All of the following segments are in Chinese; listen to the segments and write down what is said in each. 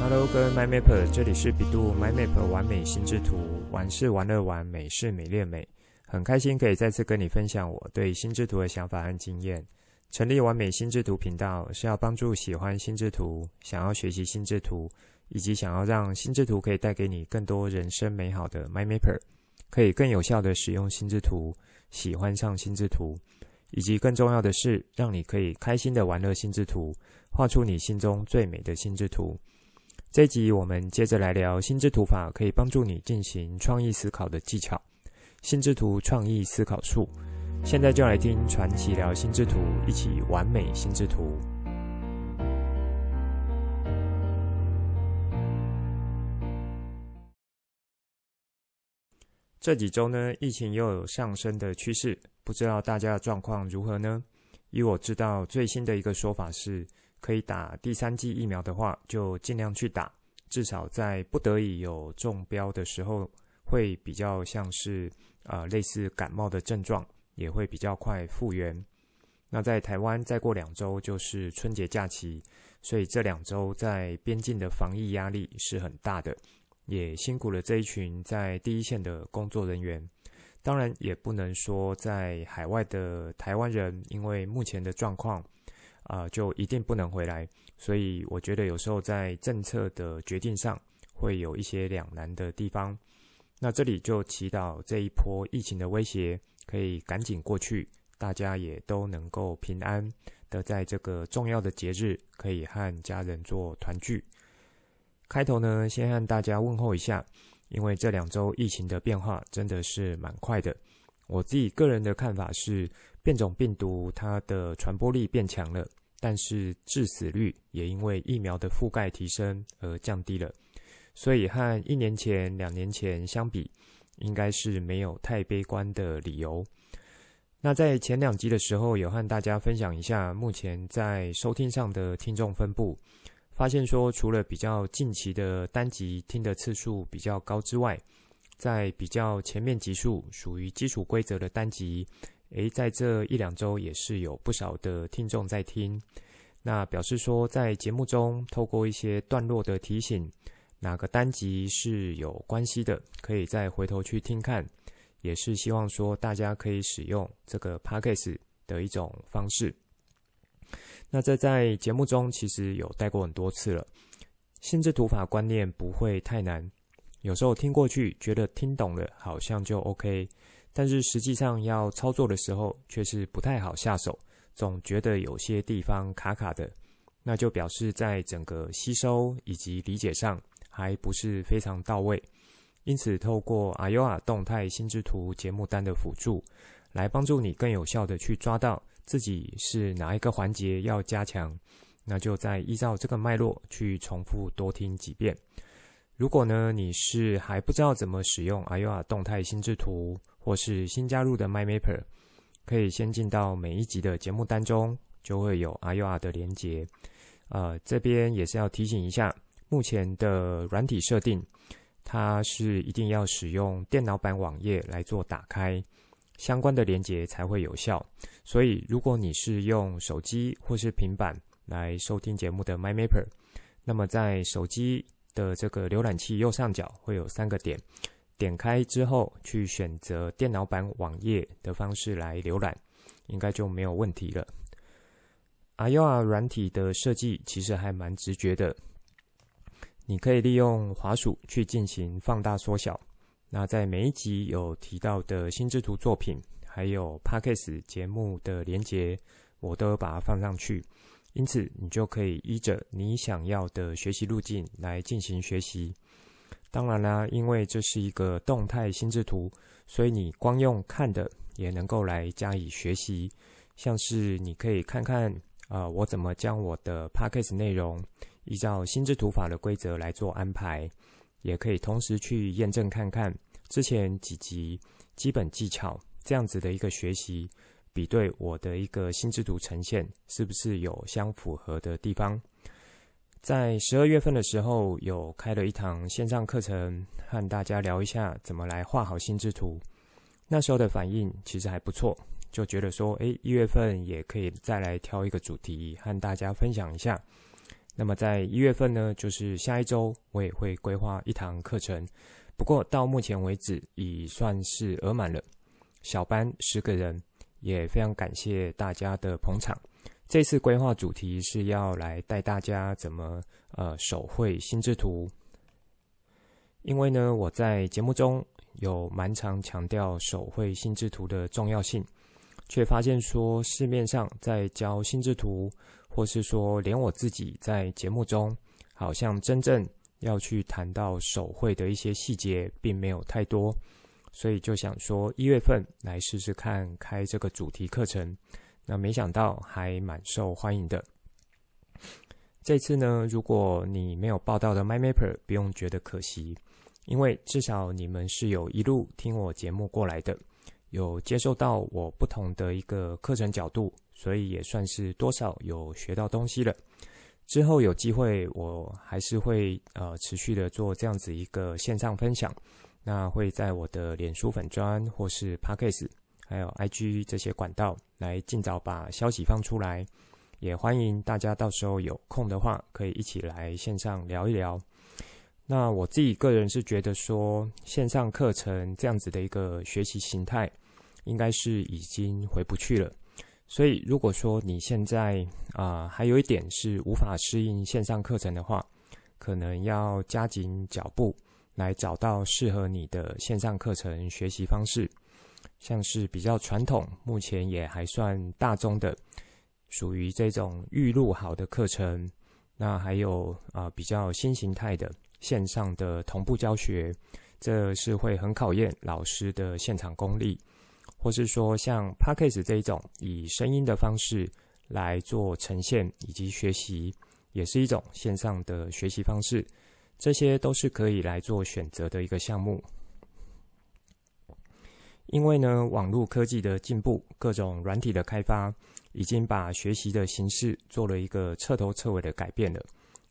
Hello， 各位 My Mapper， 这里是bEDU My Mapper 完美心智图，玩是玩乐玩，美是美练美。很开心可以再次跟你分享我对心智图的想法和经验。成立完美心智图频道是要帮助喜欢心智图、想要学习心智图，以及想要让心智图可以带给你更多人生美好的 My Mapper， 可以更有效的使用心智图，喜欢上心智图。以及更重要的是，让你可以开心的玩乐心智图，画出你心中最美的心智图。这一集我们接着来聊心智图法可以帮助你进行创意思考的技巧，心智图创意思考术。现在就来听传奇聊心智图，一起完美心智图。这几周呢，疫情又有上升的趋势，不知道大家的状况如何呢？依我知道，最新的一个说法是，可以打第三剂疫苗的话，就尽量去打，至少在不得已有中标的时候，会比较像是类似感冒的症状，也会比较快复原。那在台湾，再过2周就是春节假期，所以这2周在边境的防疫压力是很大的，也辛苦了这一群在第一线的工作人员。当然也不能说在海外的台湾人，因为目前的状况就一定不能回来，所以我觉得有时候在政策的决定上会有一些两难的地方。那这里就祈祷这一波疫情的威胁可以赶紧过去，大家也都能够平安的在这个重要的节日可以和家人做团聚。开头呢，先和大家问候一下，因为这2周疫情的变化真的是蛮快的。我自己个人的看法是，变种病毒它的传播力变强了，但是致死率也因为疫苗的覆盖提升而降低了，所以和1年前、2年前相比，应该是没有太悲观的理由。那在前2集的时候，有和大家分享一下目前在收听上的听众分布，发现说除了比较近期的单集听的次数比较高之外，在比较前面集数属于基础规则的单集，在这1-2周也是有不少的听众在听。那表示说，在节目中透过一些段落的提醒，哪个单集是有关系的，可以再回头去听看，也是希望说大家可以使用这个 podcast 的一种方式。那这在节目中其实有带过很多次了，心智图法观念不会太难，有时候听过去觉得听懂了好像就 OK， 但是实际上要操作的时候却是不太好下手，总觉得有些地方卡卡的，那就表示在整个吸收以及理解上还不是非常到位。因此透过 AYOA 动态心智图节目单的辅助，来帮助你更有效的去抓到自己是哪一个环节要加强，那就再依照这个脉络去重复多听几遍。如果呢，你是还不知道怎么使用 AYOA 动态心智图，或是新加入的 My Mapper， 可以先进到每一集的节目单中，就会有 AYOA 的连结。这边也是要提醒一下，目前的软体设定，它是一定要使用电脑版网页来做打开，相关的连结才会有效。所以如果你是用手机或是平板来收听节目的 My Mapper， 那么在手机的这个浏览器右上角会有3个点，点开之后去选择电脑版网页的方式来浏览，应该就没有问题了。 AYOA 软体的设计其实还蛮直觉的，你可以利用滑鼠去进行放大缩小。那在每一集有提到的心智图作品还有 Podcast 节目的连结，我都把它放上去，因此你就可以依着你想要的学习路径来进行学习。当然啦，因为这是一个动态心智图，所以你光用看的也能够来加以学习，像是你可以看看我怎么将我的 Podcast 内容依照心智图法的规则来做安排，也可以同时去验证看看之前几集基本技巧这样子的一个学习，比对我的一个心智图呈现是不是有相符合的地方。在12月份的时候有开了一堂线上课程，和大家聊一下怎么来画好心智图，那时候的反应其实还不错，就觉得说1月份也可以再来挑一个主题和大家分享一下。那么在1月份呢，就是下一周我也会规划一堂课程，不过到目前为止已算是额满了，小班10个人，也非常感谢大家的捧场。这次规划主题是要来带大家怎么手绘心智图，因为呢我在节目中有蛮常强调手绘心智图的重要性，却发现说市面上在教心智图，或是说连我自己在节目中好像真正要去谈到手绘的一些细节并没有太多，所以就想说1月份来试试看开这个主题课程，那没想到还蛮受欢迎的。这次呢，如果你没有报到的 My Mapper 不用觉得可惜，因为至少你们是有一路听我节目过来的，有接受到我不同的一个课程角度，所以也算是多少有学到东西了。之后有机会我还是会持续的做这样子一个线上分享，那会在我的脸书粉专或是 Podcast 还有 IG 这些管道来尽早把消息放出来，也欢迎大家到时候有空的话可以一起来线上聊一聊。那我自己个人是觉得说线上课程这样子的一个学习形态应该是已经回不去了，所以如果说你现在还有一点是无法适应线上课程的话，可能要加紧脚步来找到适合你的线上课程学习方式，像是比较传统目前也还算大众的属于这种预录好的课程，那还有比较新形态的线上的同步教学，这是会很考验老师的现场功力，或是说像 Podcast 这一种以声音的方式来做呈现以及学习，也是一种线上的学习方式，这些都是可以来做选择的一个项目。因为呢网络科技的进步，各种软体的开发已经把学习的形式做了一个彻头彻尾的改变了，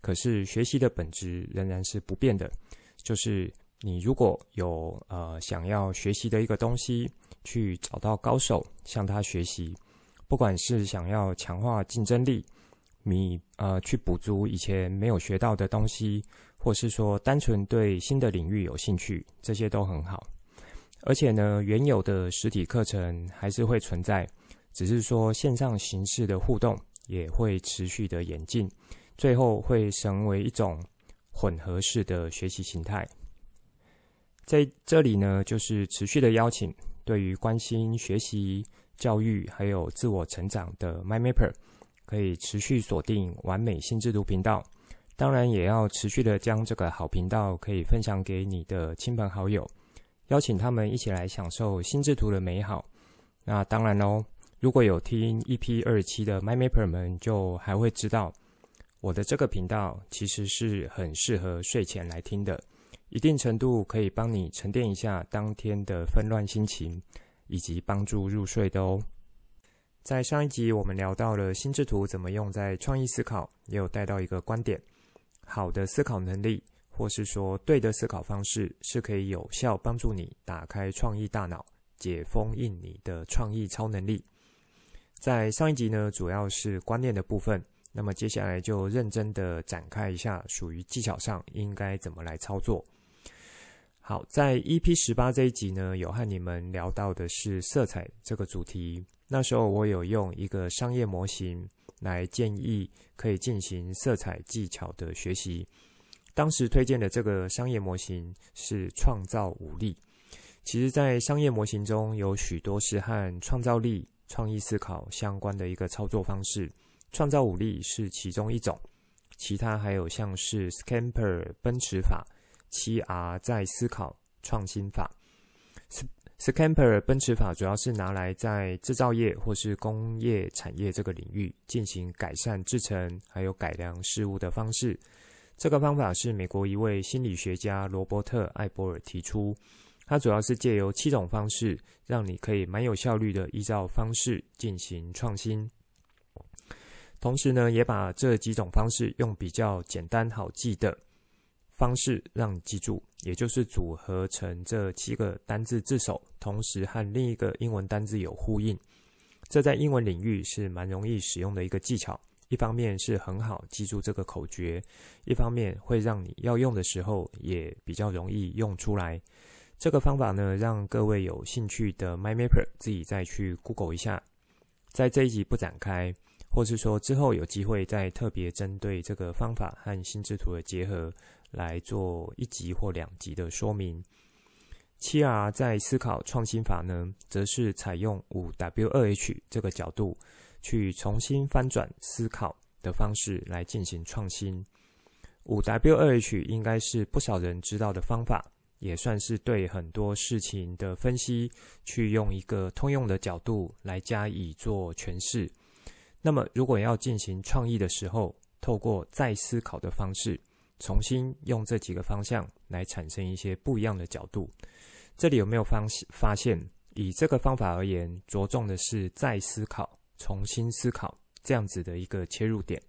可是学习的本质仍然是不变的，就是你如果有想要学习的一个东西，去找到高手向他学习，不管是想要强化竞争力，你去补足以前没有学到的东西，或是说单纯对新的领域有兴趣，这些都很好。而且呢原有的实体课程还是会存在，只是说线上形式的互动也会持续的演进，最后会成为一种混合式的学习形态。在这里呢，就是持续的邀请对于关心学习、教育还有自我成长的 My Mapper 可以持续锁定完美心智图频道，当然也要持续的将这个好频道可以分享给你的亲朋好友，邀请他们一起来享受心智图的美好。那当然咯，如果有听 EP27 的 My Mapper 们就还会知道，我的这个频道其实是很适合睡前来听的，一定程度可以帮你沉淀一下当天的纷乱心情，以及帮助入睡的哦。在上一集我们聊到了心智图怎么用在创意思考，也有带到一个观点，好的思考能力或是说对的思考方式是可以有效帮助你打开创意大脑，解封印你的创意超能力。在上一集呢主要是观念的部分，那么接下来就认真的展开一下属于技巧上应该怎么来操作。好，在 EP18 这一集呢有和你们聊到的是色彩这个主题，那时候我有用一个商业模型来建议可以进行色彩技巧的学习，当时推荐的这个商业模型是创造五力。其实在商业模型中有许多是和创造力、创意思考相关的一个操作方式，创造五力是其中一种，其他还有像是 Scamper 奔驰法、 7R 在思考创新法。 Scamper 奔驰法主要是拿来在制造业或是工业产业这个领域进行改善制程还有改良事物的方式，这个方法是美国一位心理学家罗伯特·艾伯尔提出，它主要是借由7种方式让你可以蛮有效率的依照方式进行创新，同时呢也把这几种方式用比较简单好记的方式让你记住，也就是组合成这7个单字字首，同时和另一个英文单字有呼应，这在英文领域是蛮容易使用的一个技巧，一方面是很好记住这个口诀，一方面会让你要用的时候也比较容易用出来。这个方法呢，让各位有兴趣的 My Mapper 自己再去 Google 一下，在这一集不展开，或是说之后有机会再特别针对这个方法和心智图的结合来做一集或两集的说明。7R 在思考创新法呢，则是采用 5W2H 这个角度去重新翻转思考的方式来进行创新。5W2H 应该是不少人知道的方法，也算是对很多事情的分析，去用一个通用的角度来加以做诠释。那么如果要进行创意的时候，透过再思考的方式，重新用这几个方向来产生一些不一样的角度。这里有没有发现，以这个方法而言，着重的是再思考、重新思考这样子的一个切入点。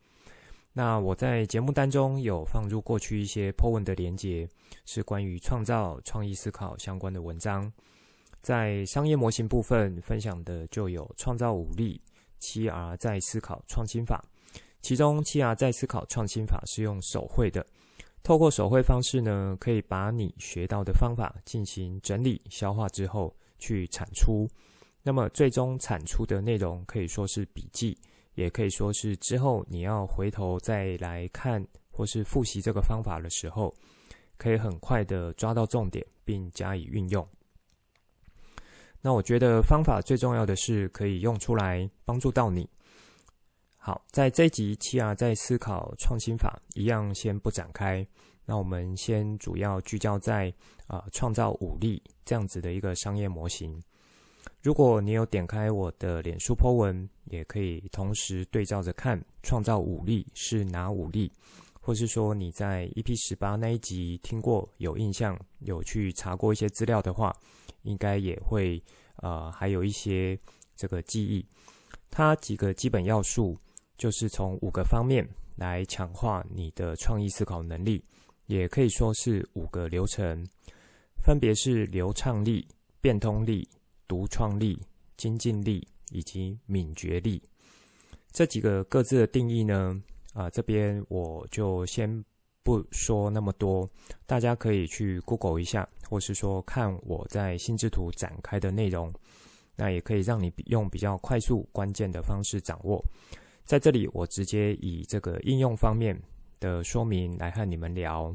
那我在节目单中有放入过去一些 po 文的连结，是关于创造、创意思考相关的文章。在商业模型部分分享的就有创造5例、7R 在思考创新法。其中 7R 在思考创新法是用手绘的，透过手绘方式呢，可以把你学到的方法进行整理、消化之后去产出。那么最终产出的内容可以说是笔记，也可以说是之后你要回头再来看或是复习这个方法的时候，可以很快的抓到重点并加以运用。那我觉得方法最重要的是可以用出来帮助到你。好，在这一集 7R 在思考创新法一样先不展开，那我们先主要聚焦在创造5例这样子的一个商业模型。如果你有点开我的脸书 po 文，也可以同时对照着看创造5例是哪5例，或是说你在 EP18 那一集听过有印象，有去查过一些资料的话，应该也会还有一些这个记忆。它几个基本要素就是从5个方面来强化你的创意思考能力，也可以说是5个流程，分别是流畅力、变通力、独创力、精进力以及敏觉力。这几个各自的定义呢，这边我就先不说那么多，大家可以去 Google 一下，或是说看我在心智图展开的内容，那也可以让你用比较快速关键的方式掌握。在这里我直接以这个应用方面的说明来和你们聊。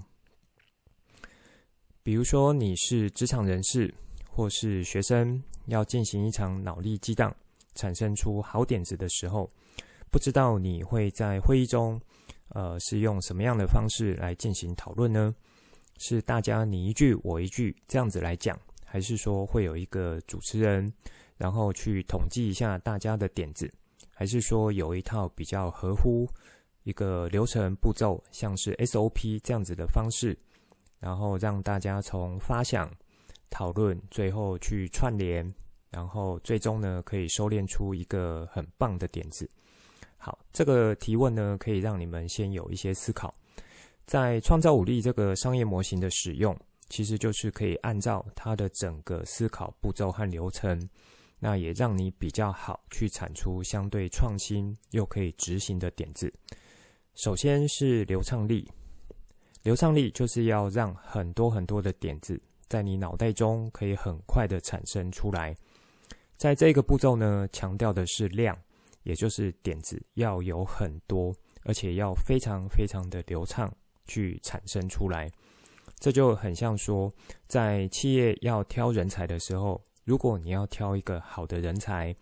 比如说你是职场人士或是学生，要进行一场脑力激荡，产生出好点子的时候，不知道你会在会议中是用什么样的方式来进行讨论呢？是大家你一句我一句这样子来讲，还是说会有一个主持人，然后去统计一下大家的点子，还是说有一套比较合乎一个流程步骤，像是 SOP 这样子的方式，然后让大家从发想、讨论，最后去串联，然后最终呢可以收敛出一个很棒的点子。好，这个提问呢可以让你们先有一些思考。在创造5例这个商业模型的使用，其实就是可以按照它的整个思考步骤和流程，那也让你比较好去产出相对创新又可以执行的点子。首先是流畅力，流畅力就是要让很多的点子在你脑袋中可以很快的产生出来。在这个步骤呢，强调的是量，也就是点子要有很多，而且要非常的流畅去产生出来。这就很像说，在企业要挑人才的时候，如果你要挑一个好的人才，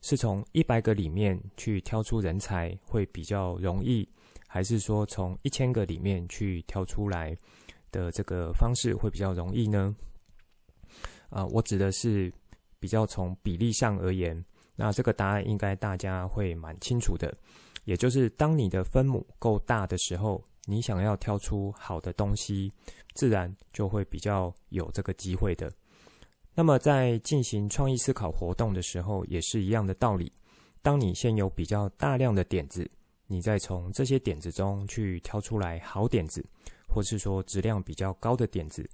是从100个里面去挑出人才会比较容易，还是说从1000个里面去挑出来的这个方式会比较容易呢？我指的是比较从比例上而言，那这个答案应该大家会蛮清楚的，也就是当你的分母够大的时候，你想要挑出好的东西，自然就会比较有这个机会的。那么在进行创意思考活动的时候也是一样的道理，当你先有比较大量的点子，你再从这些点子中去挑出来好点子，或是说质量比较高的点子，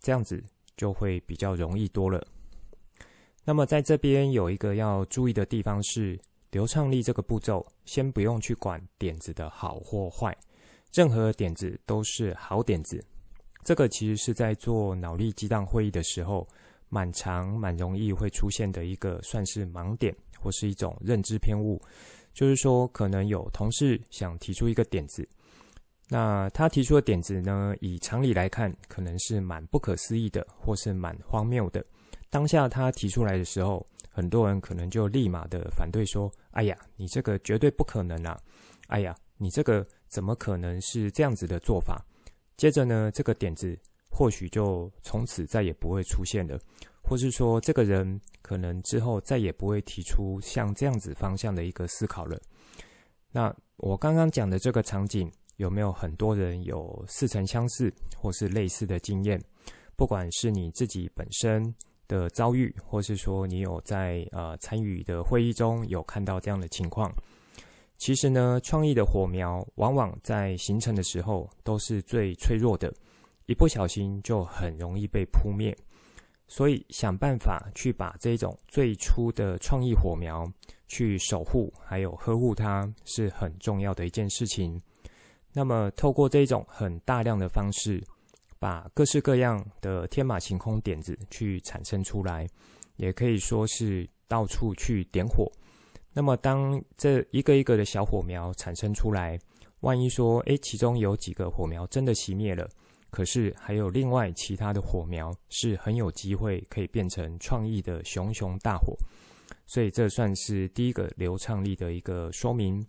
这样子就会比较容易多了。那么在这边有一个要注意的地方是，流畅力这个步骤，先不用去管点子的好或坏，任何点子都是好点子。这个其实是在做脑力激荡会议的时候，蛮容易会出现的一个算是盲点或是一种认知偏误。就是说，可能有同事想提出一个点子，那他提出的点子呢，以常理来看，可能是蛮不可思议的，或是蛮荒谬的。当下他提出来的时候，很多人可能就立马的反对说：“哎呀，你这个绝对不可能啊！哎呀，你这个怎么可能是这样子的做法？”接着呢，这个点子或许就从此再也不会出现了，或是说这个人可能之后再也不会提出像这样子方向的一个思考了。那我刚刚讲的这个场景，有没有很多人有似曾相似或是类似的经验？不管是你自己本身的遭遇，或是说你有在参与的会议中有看到这样的情况。其实呢，创意的火苗往往在形成的时候都是最脆弱的，一不小心就很容易被扑灭。所以想办法去把这种最初的创意火苗去守护还有呵护它，是很重要的一件事情。那么透过这种很大量的方式，把各式各样的天马行空点子去产生出来，也可以说是到处去点火。那么当这一个一个的小火苗产生出来，万一说其中有几个火苗真的熄灭了，可是还有另外其他的火苗是很有机会可以变成创意的熊熊大火。所以这算是第一个流畅力的一个说明，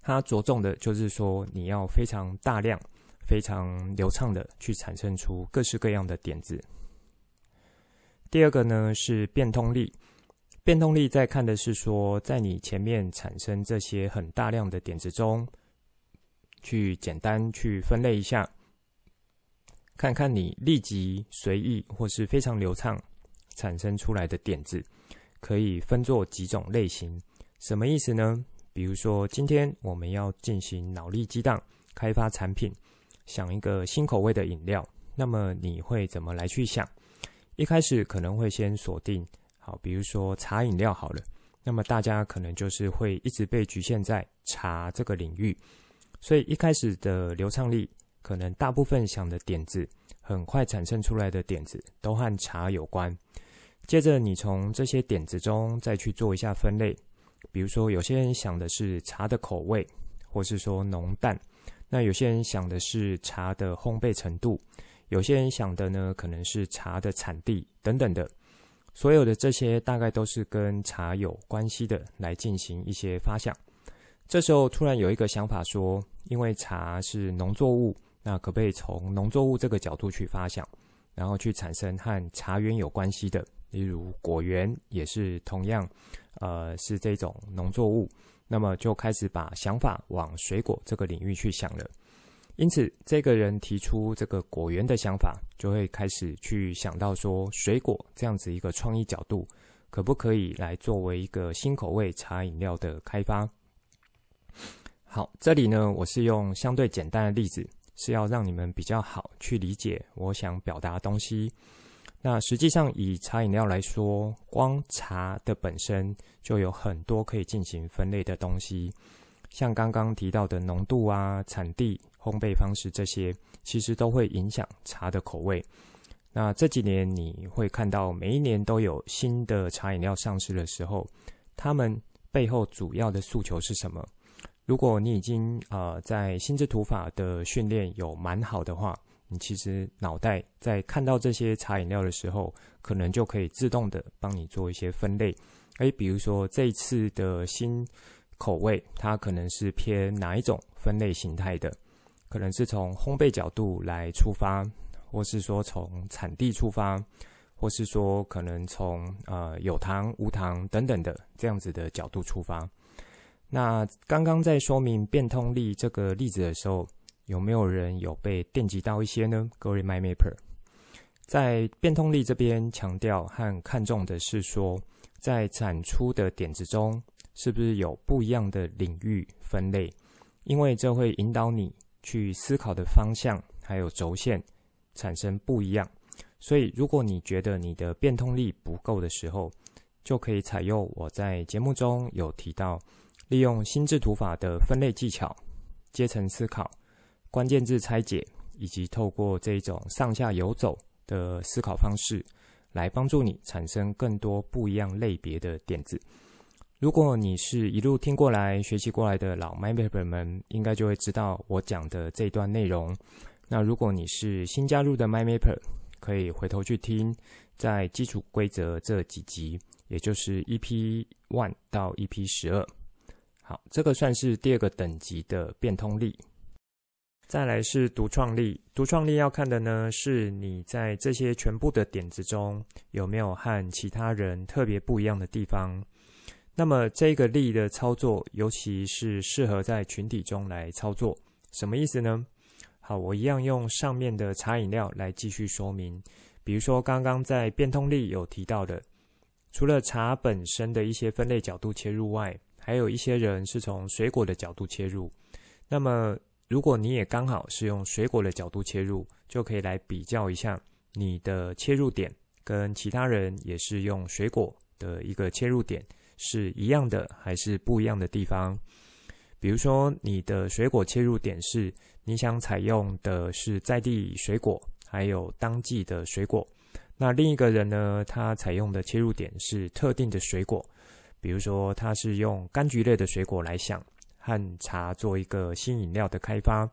它着重的就是说你要非常大量非常流畅的去产生出各式各样的点子。第二个呢是变通力。变通力在看的是说，在你前面产生这些很大量的点子中，去简单去分类一下，看看你立即随意或是非常流畅产生出来的点子可以分作几种类型。什么意思呢？比如说今天我们要进行脑力激荡，开发产品，想一个新口味的饮料，那么你会怎么来去想？一开始可能会先锁定，好，比如说茶饮料好了，那么大家可能就是会一直被局限在茶这个领域，所以一开始的流畅力，可能大部分想的点子，很快产生出来的点子都和茶有关。接着你从这些点子中再去做一下分类，比如说有些人想的是茶的口味，或是说浓淡，那有些人想的是茶的烘焙程度，有些人想的呢可能是茶的产地等等的，所有的这些大概都是跟茶有关系的来进行一些发想。这时候突然有一个想法说，因为茶是农作物，那可不可以从农作物这个角度去发想，然后去产生和茶园有关系的，例如果园也是同样是这种农作物，那么就开始把想法往水果这个领域去想了。因此这个人提出这个果园的想法，就会开始去想到说水果这样子一个创意角度，可不可以来作为一个新口味茶饮料的开发。好，这里呢我是用相对简单的例子，是要让你们比较好去理解我想表达的东西。那实际上以茶饮料来说，光茶的本身就有很多可以进行分类的东西，像刚刚提到的浓度啊、产地、烘焙方式，这些其实都会影响茶的口味。那这几年你会看到每一年都有新的茶饮料上市的时候，他们背后主要的诉求是什么？如果你已经在心智图法的训练有蛮好的话，你其实脑袋在看到这些茶饮料的时候，可能就可以自动的帮你做一些分类。比如说这一次的新口味，它可能是偏哪一种分类形态的，可能是从烘焙角度来出发，或是说从产地出发，或是说可能从有糖、无糖等等的这样子的角度出发。那刚刚在说明变通力这个例子的时候，有没有人有被电击到一些呢？各位 My Mapper 在变通力这边强调和看重的是说，在产出的点子中是不是有不一样的领域分类，因为这会引导你去思考的方向还有轴线产生不一样。所以如果你觉得你的变通力不够的时候，就可以采用我在节目中有提到，利用心智图法的分类技巧、阶层思考、关键字拆解，以及透过这种上下游走的思考方式，来帮助你产生更多不一样类别的点子。如果你是一路听过来、学习过来的老 MyMapper 们，应该就会知道我讲的这一段内容。那如果你是新加入的 MyMapper， 可以回头去听在基础规则这几集，也就是 EP1 到 EP12。好，这个算是第二个等级的变通力。再来是独创力，独创力要看的呢，是你在这些全部的点子中，有没有和其他人特别不一样的地方。那么这个力的操作，尤其是适合在群体中来操作，什么意思呢？好，我一样用上面的茶饮料来继续说明。比如说刚刚在变通力有提到的，除了茶本身的一些分类角度切入外，还有一些人是从水果的角度切入。那么如果你也刚好是用水果的角度切入，就可以来比较一下你的切入点跟其他人也是用水果的一个切入点是一样的还是不一样的地方。比如说你的水果切入点是你想采用的是在地水果还有当季的水果，那另一个人呢，他采用的切入点是特定的水果，比如说他是用柑橘类的水果来想和茶做一个新饮料的开发。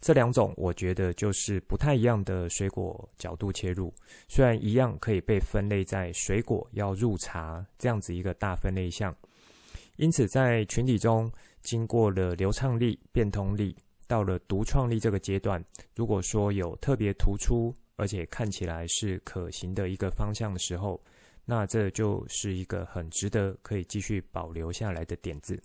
这两种我觉得就是不太一样的水果角度切入，虽然一样可以被分类在水果要入茶这样子一个大分类项。因此在群体中经过了流畅力、变通力，到了独创力这个阶段，如果说有特别突出而且看起来是可行的一个方向的时候，那这就是一个很值得可以继续保留下来的点子。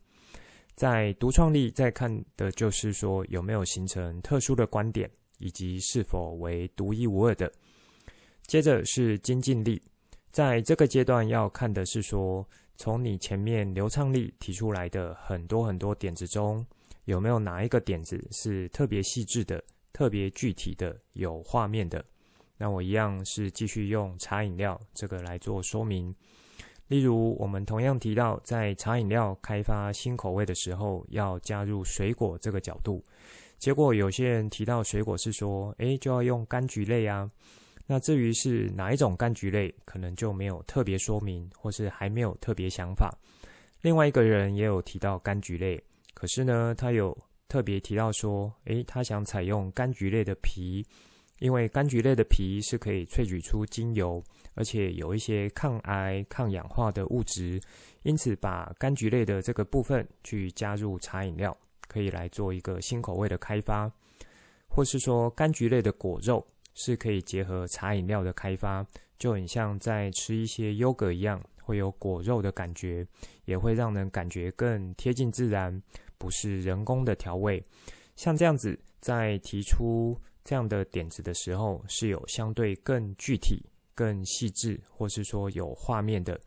在独创力再看的就是说有没有形成特殊的观点，以及是否为独一无二的。接着是精进力，在这个阶段要看的是说，从你前面流畅力提出来的很多点子中，有没有哪一个点子是特别细致的、特别具体的、有画面的。那我一样是继续用茶饮料这个来做说明。例如我们同样提到在茶饮料开发新口味的时候要加入水果这个角度，结果有些人提到水果是说就要用柑橘类啊，那至于是哪一种柑橘类可能就没有特别说明，或是还没有特别想法。另外一个人也有提到柑橘类，可是呢他有特别提到说他想采用柑橘类的皮，因为柑橘类的皮是可以萃取出精油，而且有一些抗癌、抗氧化的物质，因此把柑橘类的这个部分去加入茶饮料，可以来做一个新口味的开发。或是说柑橘类的果肉是可以结合茶饮料的开发，就很像在吃一些优格一样，会有果肉的感觉，也会让人感觉更贴近自然，不是人工的调味。像这样子在提出这样的点子的时候，是有相对更具体、更细致，或是说有画面的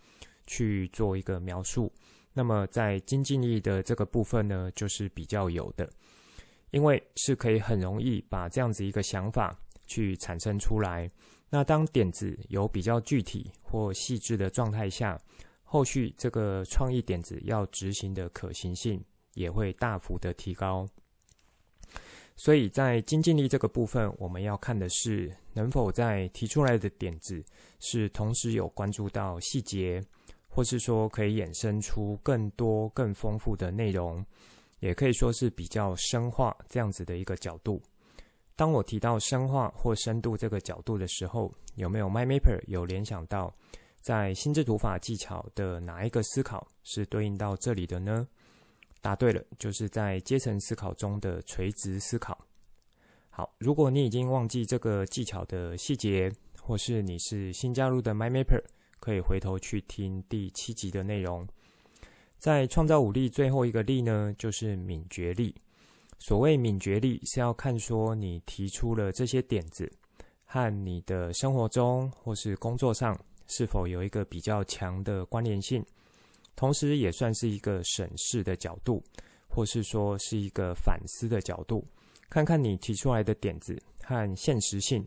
去做一个描述。那么在精进力的这个部分呢，就是比较有的，因为是可以很容易把这样子一个想法去产生出来。那当点子有比较具体或细致的状态下，后续这个创意点子要执行的可行性也会大幅的提高。所以在精进力这个部分，我们要看的是能否在提出来的点子是同时有关注到细节，或是说可以衍生出更多更丰富的内容，也可以说是比较深化这样子的一个角度。当我提到深化或深度这个角度的时候，有没有 MyMapper 有联想到在心智图法技巧的哪一个思考是对应到这里的呢？答对了，就是在阶层思考中的垂直思考。好，如果你已经忘记这个技巧的细节，或是你是新加入的 MyMapper， 可以回头去听第7集的内容。在创造5力最后一个力呢，就是敏觉力。所谓敏觉力，是要看说你提出了这些点子，和你的生活中或是工作上是否有一个比较强的关联性。同时也算是一个审视的角度，或是说是一个反思的角度，看看你提出来的点子和现实性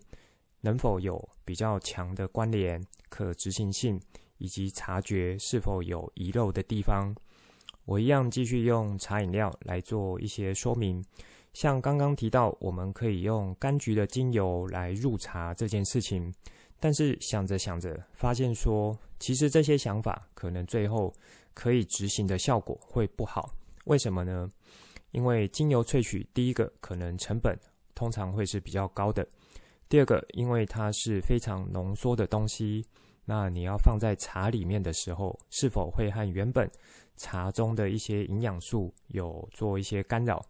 能否有比较强的关联、可执行性，以及察觉是否有遗漏的地方。我一样继续用茶饮料来做一些说明，像刚刚提到，我们可以用柑橘的精油来入茶这件事情，但是想着想着，发现说，其实这些想法可能最后可以执行的效果会不好。为什么呢？因为精油萃取，第一个可能成本通常会是比较高的，第二个因为它是非常浓缩的东西，那你要放在茶里面的时候，是否会和原本茶中的一些营养素有做一些干扰？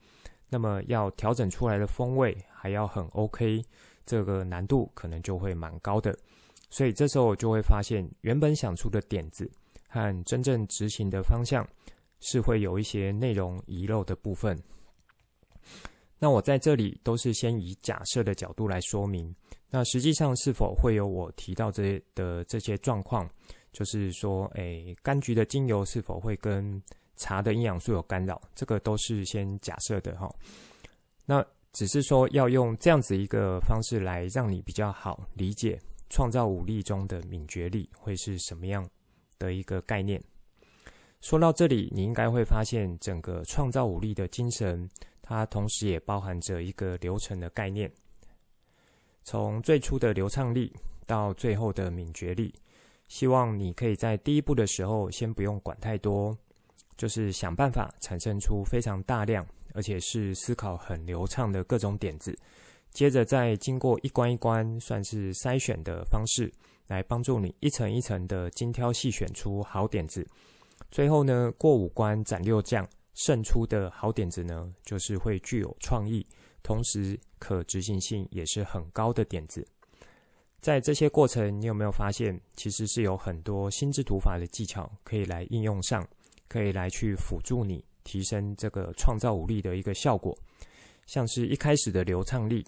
那么要调整出来的风味还要很 OK， 这个难度可能就会蛮高的。所以这时候就会发现，原本想出的点子和真正执行的方向是会有一些内容遗漏的部分。那我在这里都是先以假设的角度来说明，那实际上是否会有我提到这些状况，就是说，柑橘的精油是否会跟茶的营养素有干扰，这个都是先假设的哈。那只是说要用这样子一个方式来让你比较好理解创造五力中的敏觉力会是什么样的一个概念。说到这里，你应该会发现整个创造五力的精神，它同时也包含着一个流程的概念，从最初的流畅力到最后的敏觉力。希望你可以在第一步的时候先不用管太多，就是想办法产生出非常大量而且是思考很流畅的各种点子，接着再经过一关一关算是筛选的方式来帮助你一层一层的精挑细选出好点子。最后呢，过五关斩六将，胜出的好点子呢，就是会具有创意，同时可执行性也是很高的点子。在这些过程，你有没有发现，其实是有很多心智图法的技巧可以来应用上，可以来去辅助你提升这个创造五力的一个效果。像是一开始的流畅力，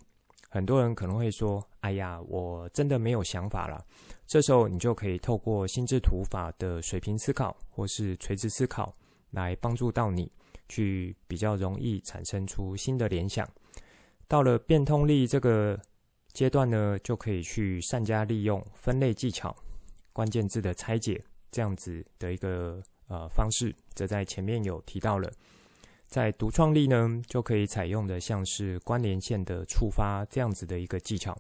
很多人可能会说，哎呀，我真的没有想法了。这时候你就可以透过心智图法的水平思考或是垂直思考来帮助到你去比较容易产生出新的联想。到了变通力这个阶段呢，就可以去善加利用分类技巧、关键字的拆解这样子的一个方式，这在前面有提到了。在独创力呢，就可以采用的像是关联线的触发这样子的一个技巧，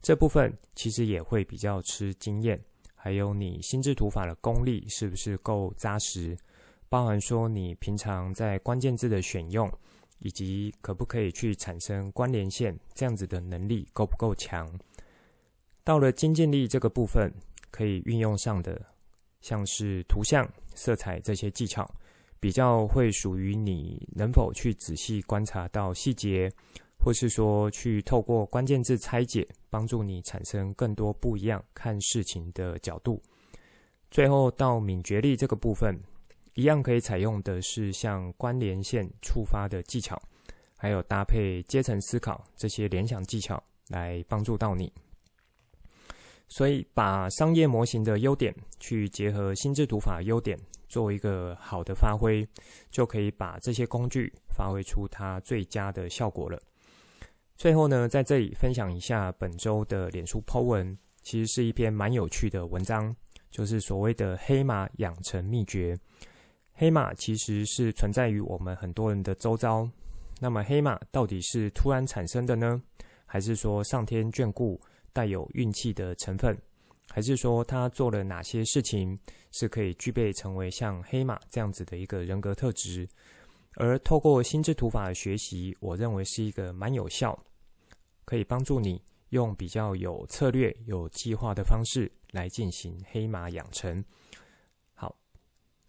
这部分其实也会比较吃经验，还有你心智图法的功力是不是够扎实，包含说你平常在关键字的选用，以及可不可以去产生关联线这样子的能力够不够强。到了精进力这个部分，可以运用上的像是图像、色彩这些技巧，比较会属于你能否去仔细观察到细节，或是说去透过关键字拆解，帮助你产生更多不一样看事情的角度。最后到敏觉力这个部分，一样可以采用的是像关联线触发的技巧，还有搭配阶层思考这些联想技巧来帮助到你。所以把商业模型的优点去结合心智图法优点，做一个好的发挥，就可以把这些工具发挥出它最佳的效果了。最后呢，在这里分享一下本周的脸书 po 文，其实是一篇蛮有趣的文章，就是所谓的黑马养成秘诀。黑马其实是存在于我们很多人的周遭，那么黑马到底是突然产生的呢？还是说上天眷顾，带有运气的成分？还是说他做了哪些事情是可以具备成为像黑马这样子的一个人格特质？而透过心智图法的学习，我认为是一个蛮有效，可以帮助你用比较有策略、有计划的方式来进行黑马养成。好，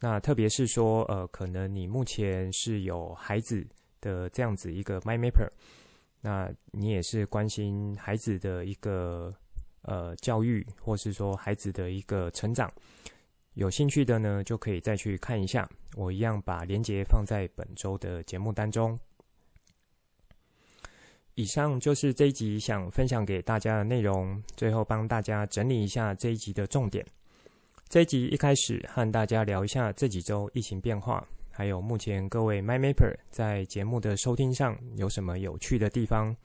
那特别是说，可能你目前是有孩子的这样子一个 My Mapper， 那你也是关心孩子的一个教育，或是说孩子的一个成长，有兴趣的呢，就可以再去看一下。我一样把连结放在本周的节目单中。以上就是这一集想分享给大家的内容，最后帮大家整理一下这一集的重点。这一集一开始和大家聊一下这几周疫情变化，还有目前各位 My Mapper 在节目的收听上有什么有趣的地方，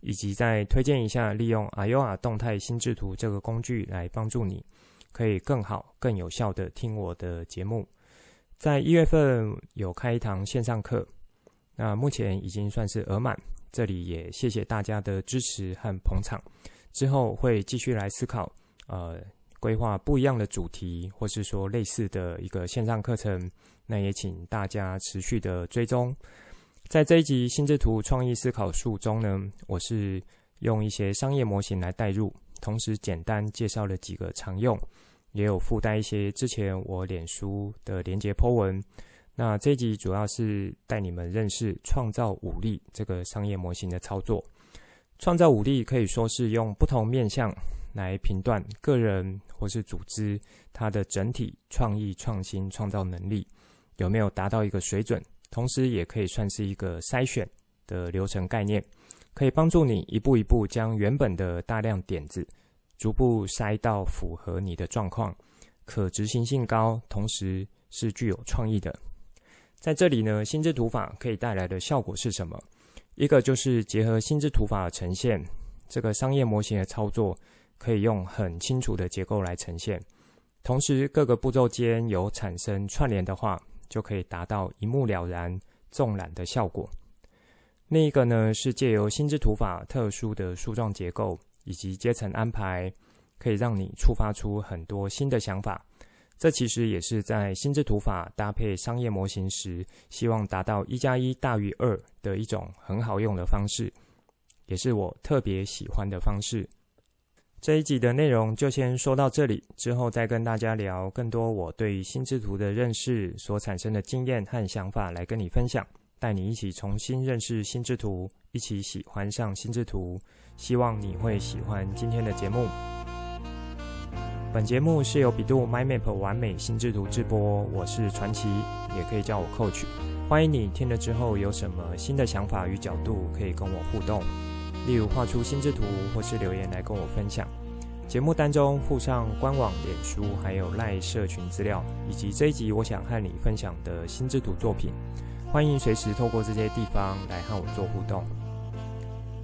以及再推荐一下利用 AYOA 动态心智图这个工具来帮助你可以更好、更有效的听我的节目。在1月份有开一堂线上课，那目前已经算是额满，这里也谢谢大家的支持和捧场。之后会继续来思考，规划不一样的主题，或是说类似的一个线上课程，那也请大家持续的追踪。在这一集心智图创意思考术中呢，我是用一些商业模型来带入，同时简单介绍了几个常用，也有附带一些之前我脸书的连结 po 文。那这一集主要是带你们认识创造五力这个商业模型的操作。创造五力可以说是用不同面向来评断个人或是组织它的整体创意、创新、创造能力有没有达到一个水准，同时也可以算是一个筛选的流程概念，可以帮助你一步一步将原本的大量点子逐步筛到符合你的状况，可执行性高，同时是具有创意的。在这里呢，心智图法可以带来的效果是什么？一个就是结合心智图法的呈现，这个商业模型的操作可以用很清楚的结构来呈现，同时各个步骤间有产生串联的话，就可以达到一目了然、纵览的效果。另一个呢，是借由心智图法特殊的树状结构以及阶层安排，可以让你触发出很多新的想法。这其实也是在心智图法搭配商业模型时，希望达到1+1大于2的一种很好用的方式，也是我特别喜欢的方式。这一集的内容就先说到这里，之后再跟大家聊更多我对于心智图的认识所产生的经验和想法来跟你分享，带你一起重新认识心智图，一起喜欢上心智图。希望你会喜欢今天的节目。本节目是由bEDU My Mapper 完美心智图制播，我是传奇，也可以叫我 Coach。欢迎你听了之后有什么新的想法与角度可以跟我互动，例如画出心智图或是留言来跟我分享。节目单中附上官网、脸书还有 LINE 社群资料，以及这一集我想和你分享的心智图作品，欢迎随时透过这些地方来和我做互动。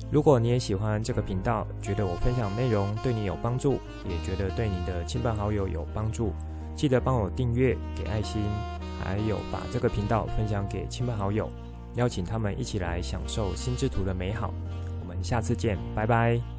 如果你也喜欢这个频道，觉得我分享内容对你有帮助，也觉得对你的亲朋好友有帮助，记得帮我订阅、给爱心，还有把这个频道分享给亲朋好友，邀请他们一起来享受心智图的美好。我们下次见，拜拜。